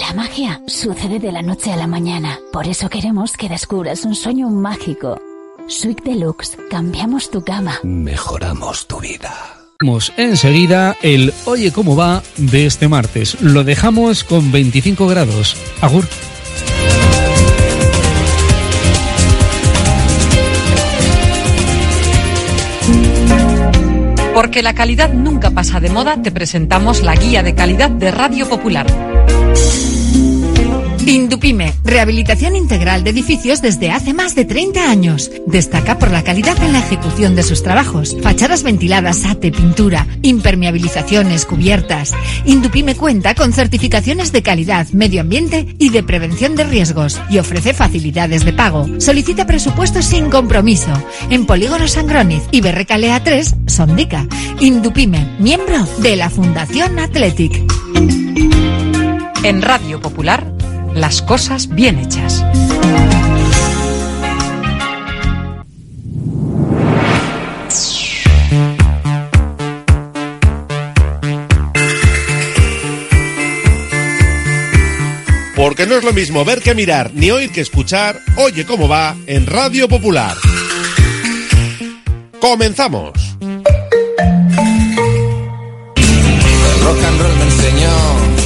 La magia sucede de la noche a la mañana. Por eso queremos que descubras un sueño mágico. Suite Deluxe. Cambiamos tu cama. Mejoramos tu vida. Enseguida el Oye Cómo Va de este martes. Lo dejamos con 25 grados. Agur. Porque la calidad nunca pasa de moda, te presentamos la guía de calidad de Radio Popular. Indupime, rehabilitación integral de edificios desde hace más de 30 años. Destaca por la calidad en la ejecución de sus trabajos. Fachadas ventiladas, ate, pintura, impermeabilizaciones, cubiertas. Indupime cuenta con certificaciones de calidad, medio ambiente y de prevención de riesgos y ofrece facilidades de pago. Solicita presupuestos sin compromiso en Polígono Sangróniz y Berrecalea 3, Sondica. Indupime, miembro de la Fundación Athletic. En Radio Popular, las cosas bien hechas. Porque no es lo mismo ver que mirar, ni oír que escuchar. Oye Cómo Va en Radio Popular. ¡Comenzamos!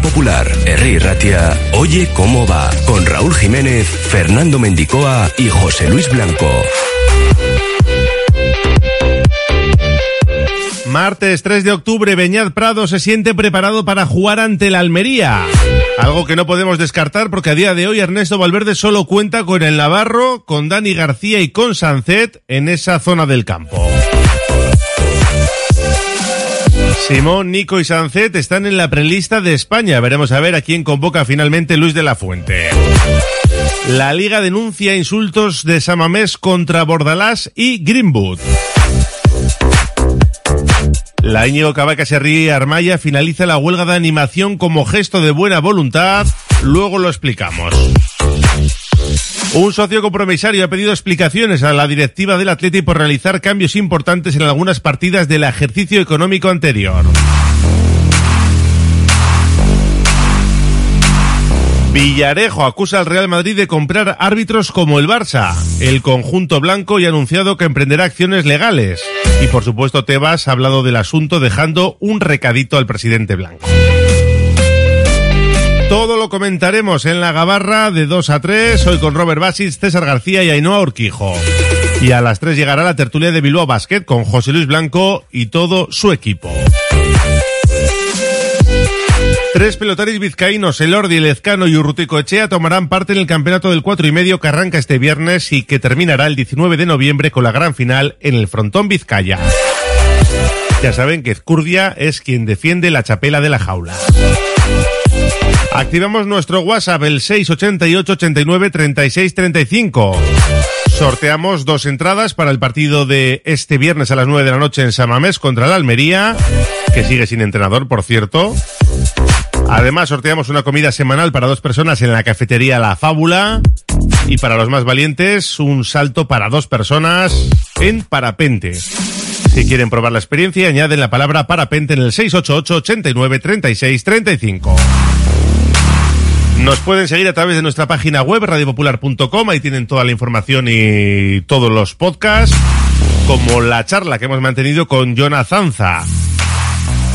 Popular, Herri Ratia, Oye Cómo Va, con Raúl Jiménez, Fernando Mendicoa y José Luis Blanco. Martes 3 de octubre, Beñat Prados se siente preparado para jugar ante la Almería. Algo que no podemos descartar porque a día de hoy Ernesto Valverde solo cuenta con el navarro, con Dani García y con Sancet en esa zona del campo. Simón, Nico y Sancet están en la prelista de España. Veremos a ver a quién convoca finalmente Luis de la Fuente. La Liga denuncia insultos de San Mamés contra Bordalás y Greenwood. La Íñigo Serri Armaya finaliza la huelga de animación como gesto de buena voluntad. Luego lo explicamos. Un socio compromisario ha pedido explicaciones a la directiva del Athletic por realizar cambios importantes en algunas partidas del ejercicio económico anterior. Villarejo acusa al Real Madrid de comprar árbitros como el Barça. El conjunto blanco ya ha anunciado que emprenderá acciones legales. Y por supuesto Tebas ha hablado del asunto dejando un recadito al presidente blanco. Todo lo comentaremos en La Gabarra de 2 a 3, hoy con Robert Basis, César García y Ainhoa Urquijo. Y a las 3 llegará la tertulia de Bilbao Basket con José Luis Blanco y todo su equipo. Tres pelotaris vizcaínos, Elordi, Lezcano y Urrutikoetxea, tomarán parte en el campeonato del 4,5 que arranca este viernes y que terminará el 19 de noviembre con la gran final en el frontón Vizcaya. Ya saben que Ezcurdia es quien defiende la chapela de la jaula. Activamos nuestro WhatsApp, el 688 89 36 35. Sorteamos 2 entradas para el partido de este viernes a las 9 de la noche en San Mamés contra la Almería, que sigue sin entrenador, por cierto. Además, sorteamos una comida semanal para 2 personas en la cafetería La Fábula. Y para los más valientes, un salto para 2 personas en parapente. Si quieren probar la experiencia, añaden la palabra parapente en el 688 89 36 35. Nos pueden seguir a través de nuestra página web radiopopular.com, ahí tienen toda la información y todos los podcasts, como la charla que hemos mantenido con Jonah Zanza.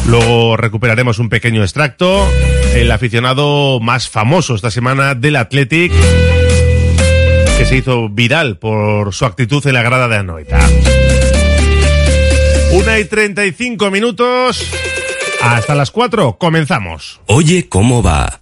Luego recuperaremos un pequeño extracto, el aficionado más famoso esta semana del Athletic, que se hizo viral por su actitud en la grada de Anoeta. 1:35, hasta las 4, comenzamos. Oye, ¿cómo va?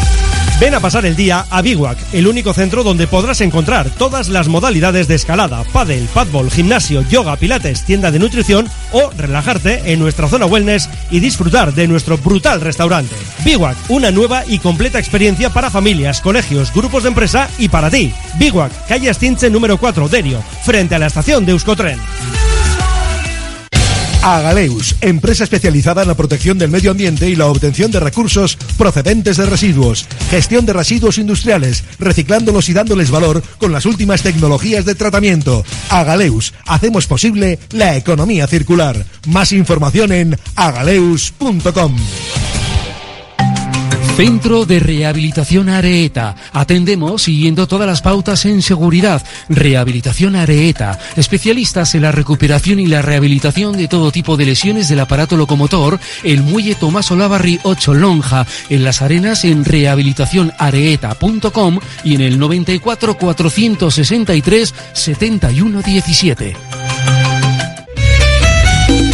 Ven a pasar el día a Biwak, el único centro donde podrás encontrar todas las modalidades de escalada, pádel, pádbol, gimnasio, yoga, pilates, tienda de nutrición o relajarte en nuestra zona wellness y disfrutar de nuestro brutal restaurante. Biwak, una nueva y completa experiencia para familias, colegios, grupos de empresa y para ti. Biwak, calle Astinche número 4, Derio, frente a la estación de Euskotren. Agaleus, empresa especializada en la protección del medio ambiente y la obtención de recursos procedentes de residuos, gestión de residuos industriales, reciclándolos y dándoles valor con las últimas tecnologías de tratamiento. Agaleus, hacemos posible la economía circular. Más información en agaleus.com. Centro de Rehabilitación Areeta. Atendemos siguiendo todas las pautas en seguridad. Rehabilitación Areeta. Especialistas en la recuperación y la rehabilitación de todo tipo de lesiones del aparato locomotor. El muelle Tomás Olavarri 8 Lonja. En Las Arenas en rehabilitacionareeta.com y en el 94 463 7117.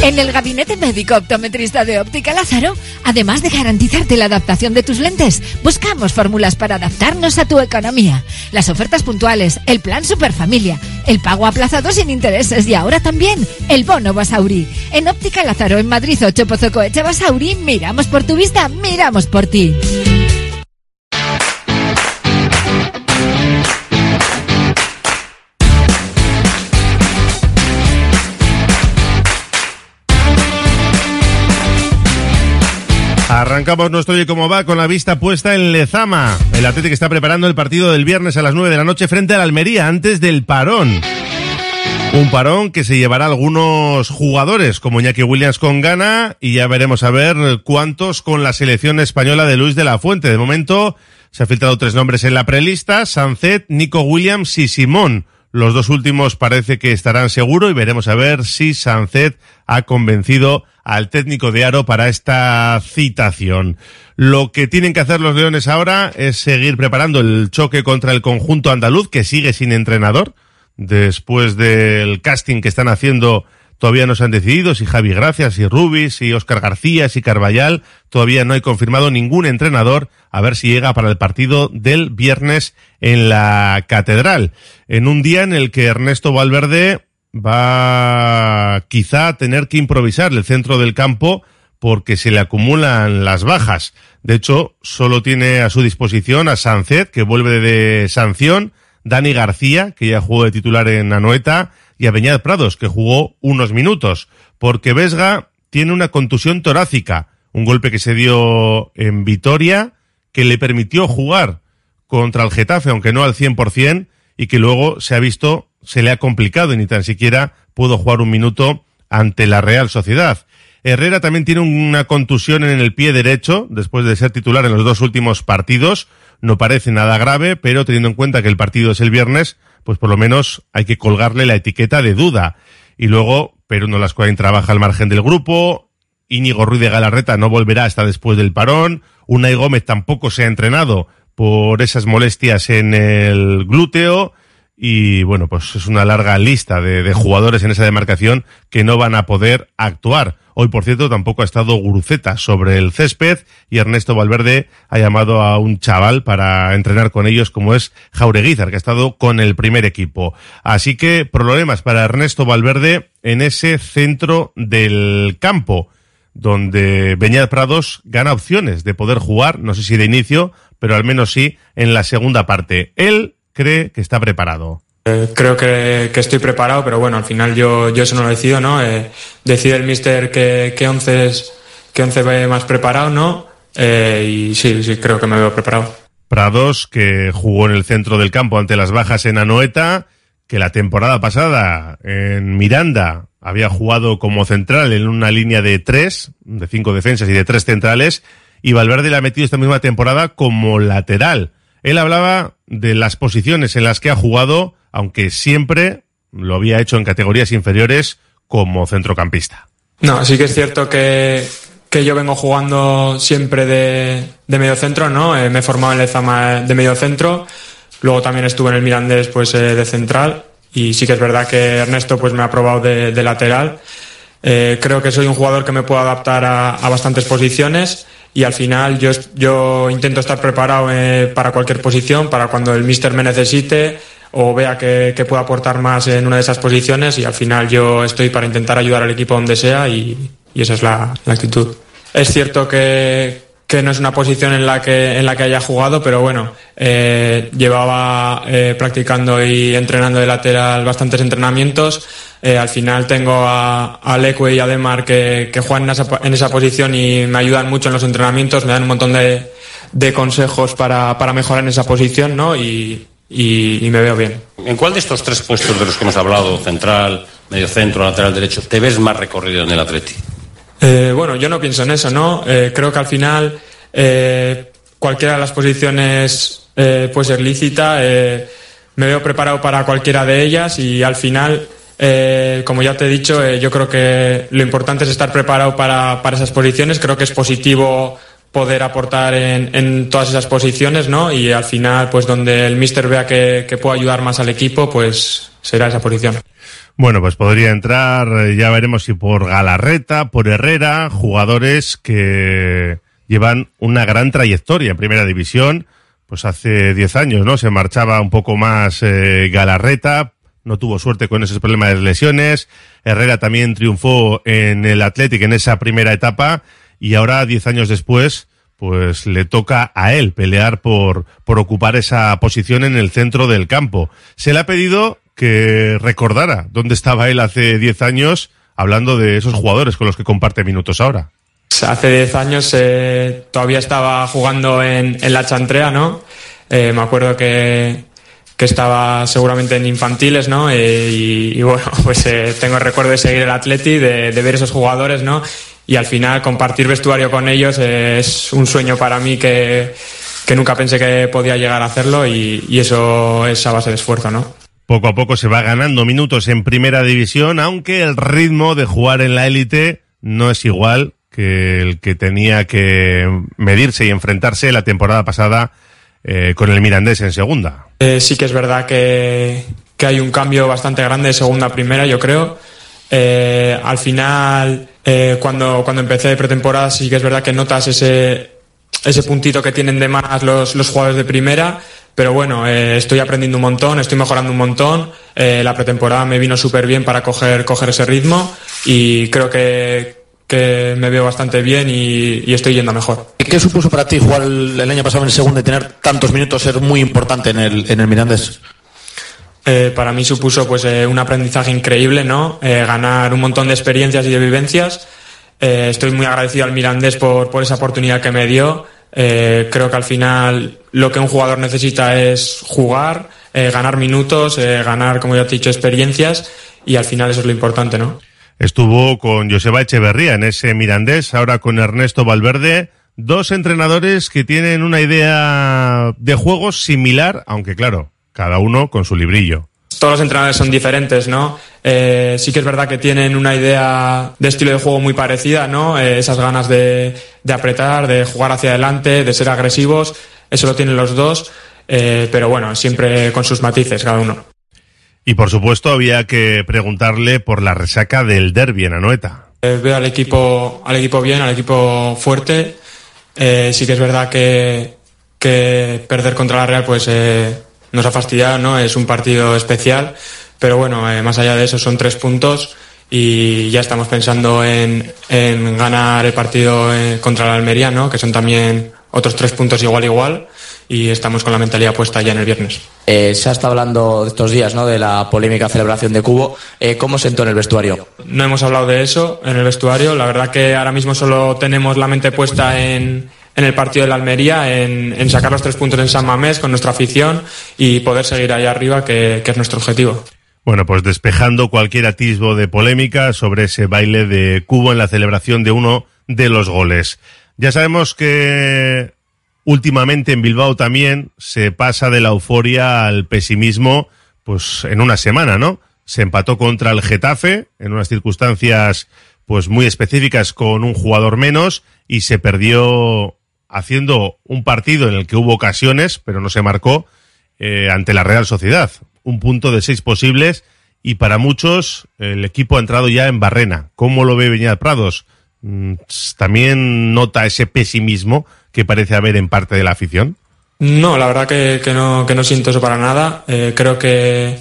En el gabinete médico optometrista de Óptica Lázaro, además de garantizarte la adaptación de tus lentes, buscamos fórmulas para adaptarnos a tu economía. Las ofertas puntuales, el plan Superfamilia, el pago aplazado sin intereses y ahora también el bono Basauri. En Óptica Lázaro, en Madrid 8 Pozocoeche Basauri, miramos por tu vista, miramos por ti. Arrancamos nuestro Oye Cómo Va con la vista puesta en Lezama. El Athletic está preparando el partido del viernes a las 9 de la noche frente al Almería antes del parón. Un parón que se llevará a algunos jugadores como Iñaki Williams con Ghana y ya veremos a ver cuántos con la selección española de Luis de la Fuente. De momento se han filtrado 3 nombres en la prelista: Sancet, Nico Williams y Simón. Los 2 últimos parece que estarán seguro y veremos a ver si Sancet ha convencido al técnico de Aro para esta citación. Lo que tienen que hacer los leones ahora es seguir preparando el choque contra el conjunto andaluz, que sigue sin entrenador. Después del casting que están haciendo, todavía no se han decidido si Javi Gracia, si Rubí, si Óscar García, si Carballal. Todavía no hay confirmado ningún entrenador. A ver si llega para el partido del viernes en la Catedral. En un día en el que Ernesto Valverde va quizá a tener que improvisar el centro del campo porque se le acumulan las bajas. De hecho, solo tiene a su disposición a Sancet, que vuelve de sanción, Dani García, que ya jugó de titular en Anoeta, y a Beñat Prados, que jugó unos minutos, porque Vesga tiene una contusión torácica, un golpe que se dio en Vitoria, que le permitió jugar contra el Getafe, aunque no al 100%, y que luego se ha visto, se le ha complicado y ni tan siquiera pudo jugar un minuto ante la Real Sociedad. Herrera también tiene una contusión en el pie derecho, después de ser titular en los 2 últimos partidos. No parece nada grave, pero teniendo en cuenta que el partido es el viernes, pues por lo menos hay que colgarle la etiqueta de duda. Y luego, Perú no las cual trabaja al margen del grupo, Íñigo Ruiz de Galarreta no volverá hasta después del parón, Unai Gómez tampoco se ha entrenado por esas molestias en el glúteo. Y bueno, pues es una larga lista de jugadores en esa demarcación que no van a poder actuar. Hoy, por cierto, tampoco ha estado Guruceta sobre el césped y Ernesto Valverde ha llamado a un chaval para entrenar con ellos, como es Jaureguizar, que ha estado con el primer equipo. Así que problemas para Ernesto Valverde en ese centro del campo, donde Beñat Prados gana opciones de poder jugar, no sé si de inicio, pero al menos sí en la segunda parte. Él cree que está preparado. Creo que estoy preparado, pero bueno, al final yo eso no lo decido, ¿no? Decide el míster que once va más preparado, ¿no? Y sí, creo que me veo preparado. Prados, que jugó en el centro del campo ante las bajas en Anoeta, que la temporada pasada en Miranda había jugado como central en una línea de 3, de 5 defensas y de 3 centrales, y Valverde la ha metido esta misma temporada como lateral. Él hablaba de las posiciones en las que ha jugado, aunque siempre lo había hecho en categorías inferiores como centrocampista. No, sí que es cierto que yo vengo jugando siempre de mediocentro, ¿no? Me he formado en el Lezama de mediocentro, luego también estuve en el Mirandés pues de central, y sí que es verdad que Ernesto pues me ha probado de lateral. Creo que soy un jugador que me puedo adaptar a bastantes posiciones, y al final yo intento estar preparado para cualquier posición, para cuando el míster me necesite o vea que puedo aportar más en una de esas posiciones, y al final yo estoy para intentar ayudar al equipo donde sea, y esa es la actitud. Es cierto que no es una posición en la que haya jugado, pero bueno, llevaba practicando y entrenando de lateral bastantes entrenamientos. Al final tengo a Leque y a Demar que juegan en esa posición y me ayudan mucho en los entrenamientos, me dan un montón de consejos para mejorar en esa posición, ¿no? Y me veo bien. ¿En cuál de estos tres puestos de los que hemos hablado, central, mediocentro, lateral derecho, te ves más recorrido en el Atleti? Bueno, yo no pienso en eso, ¿no? Creo que al final cualquiera de las posiciones puede ser lícita. Me veo preparado para cualquiera de ellas, y al final, como ya te he dicho, yo creo que lo importante es estar preparado para esas posiciones. Creo que es positivo poder aportar en todas esas posiciones, ¿no? Y al final, pues donde el míster vea que puedo ayudar más al equipo, pues será esa posición. Bueno, pues podría entrar, ya veremos si por Galarreta, por Herrera, jugadores que llevan una gran trayectoria en Primera División. Pues hace 10 años, ¿no? Se marchaba un poco más Galarreta, no tuvo suerte con esos problemas de lesiones. Herrera también triunfó en el Athletic en esa primera etapa, y ahora, 10 años después, pues le toca a él pelear por ocupar esa posición en el centro del campo. Se le ha pedido que recordara dónde estaba él hace 10 años, hablando de esos jugadores con los que comparte minutos ahora. Hace 10 años todavía estaba jugando en la Chantrea, ¿no? Me acuerdo que estaba seguramente en infantiles, ¿no? Y bueno, pues tengo el recuerdo de seguir el Atleti, de ver esos jugadores, ¿no? Y al final compartir vestuario con ellos es un sueño para mí que nunca pensé que podía llegar a hacerlo, y eso es a base de esfuerzo, ¿no? Poco a poco se va ganando minutos en Primera División, aunque el ritmo de jugar en la élite no es igual que el que tenía que medirse y enfrentarse la temporada pasada con el Mirandés en segunda. Sí que es verdad que hay un cambio bastante grande de segunda a primera, yo creo. Al final, cuando empecé pretemporada, sí que es verdad que notas ese puntito que tienen de más los jugadores de primera. Pero bueno, estoy aprendiendo un montón, estoy mejorando un montón. La pretemporada me vino súper bien para coger ese ritmo, y creo que me veo bastante bien y estoy yendo mejor. ¿Qué supuso para ti jugar el año pasado en segunda y tener tantos minutos, ser muy importante en el Mirandés? Para mí supuso pues un aprendizaje increíble, ¿no? Ganar un montón de experiencias y de vivencias. Estoy muy agradecido al Mirandés por esa oportunidad que me dio. Creo que al final lo que un jugador necesita es jugar, ganar minutos, ganar, como ya te he dicho, experiencias, y al final eso es lo importante, ¿no? Estuvo con Joseba Echeverría en ese Mirandés, ahora con Ernesto Valverde, dos entrenadores que tienen una idea de juego similar, aunque claro, cada uno con su librillo. Todos los entrenadores son diferentes, ¿no? Sí que es verdad que tienen una idea de estilo de juego muy parecida, ¿no? Esas ganas de apretar, de jugar hacia adelante, de ser agresivos, eso lo tienen los dos, pero bueno, siempre con sus matices cada uno. Y por supuesto había que preguntarle por la resaca del derbi en Anoeta. Veo al equipo bien, al equipo fuerte. Sí que es verdad que perder contra la Real pues nos ha fastidiado, ¿no? Es un partido especial, pero bueno, más allá de eso son 3 puntos y ya estamos pensando en ganar el partido contra la Almería, ¿no? Que son también otros 3 puntos igual, y estamos con la mentalidad puesta ya en el viernes. Se ha estado hablando de estos días, ¿no? De la polémica celebración de Cubo. ¿Cómo sentó en el vestuario? No hemos hablado de eso en el vestuario. La verdad que ahora mismo solo tenemos la mente puesta en el partido de la Almería, en sacar los 3 puntos en San Mamés con nuestra afición y poder seguir ahí arriba, que es nuestro objetivo. Bueno, pues despejando cualquier atisbo de polémica sobre ese baile de Cubo en la celebración de uno de los goles. Ya sabemos que últimamente en Bilbao también se pasa de la euforia al pesimismo, pues en una semana, ¿no? Se empató contra el Getafe en unas circunstancias pues muy específicas con un jugador menos y se perdió haciendo un partido en el que hubo ocasiones, pero no se marcó, ante la Real Sociedad. Un punto de 6 posibles y para muchos el equipo ha entrado ya en barrena. ¿Cómo lo ve Beñat Prados? ¿También nota ese pesimismo que parece haber en parte de la afición? No, la verdad que no siento eso para nada. Creo que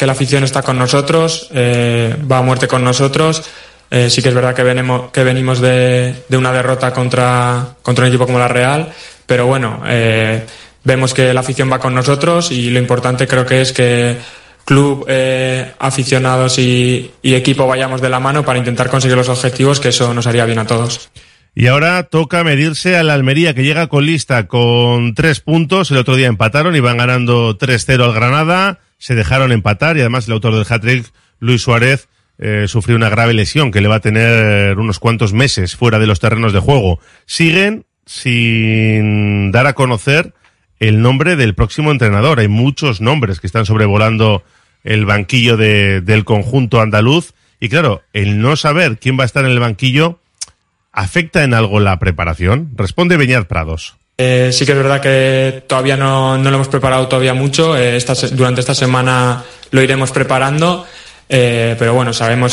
la afición está con nosotros, va a muerte con nosotros. Sí que es verdad que venimos de una derrota contra un equipo como la Real, pero bueno, vemos que la afición va con nosotros y lo importante creo que es que club, aficionados y equipo vayamos de la mano para intentar conseguir los objetivos, que eso nos haría bien a todos. Y ahora toca medirse a la Almería, que llega con lista con 3 puntos. El otro día empataron, iban ganando 3-0 al Granada, se dejaron empatar y además el autor del hat-trick, Luis Suárez, sufrió una grave lesión que le va a tener unos cuantos meses fuera de los terrenos de juego. Siguen sin dar a conocer el nombre del próximo entrenador. Hay muchos nombres que están sobrevolando el banquillo del conjunto andaluz y claro, el no saber quién va a estar en el banquillo afecta en algo la preparación. Responde Beñat Prados. Sí que es verdad que todavía no lo hemos preparado todavía mucho. Durante esta semana lo iremos preparando. Pero bueno, sabemos que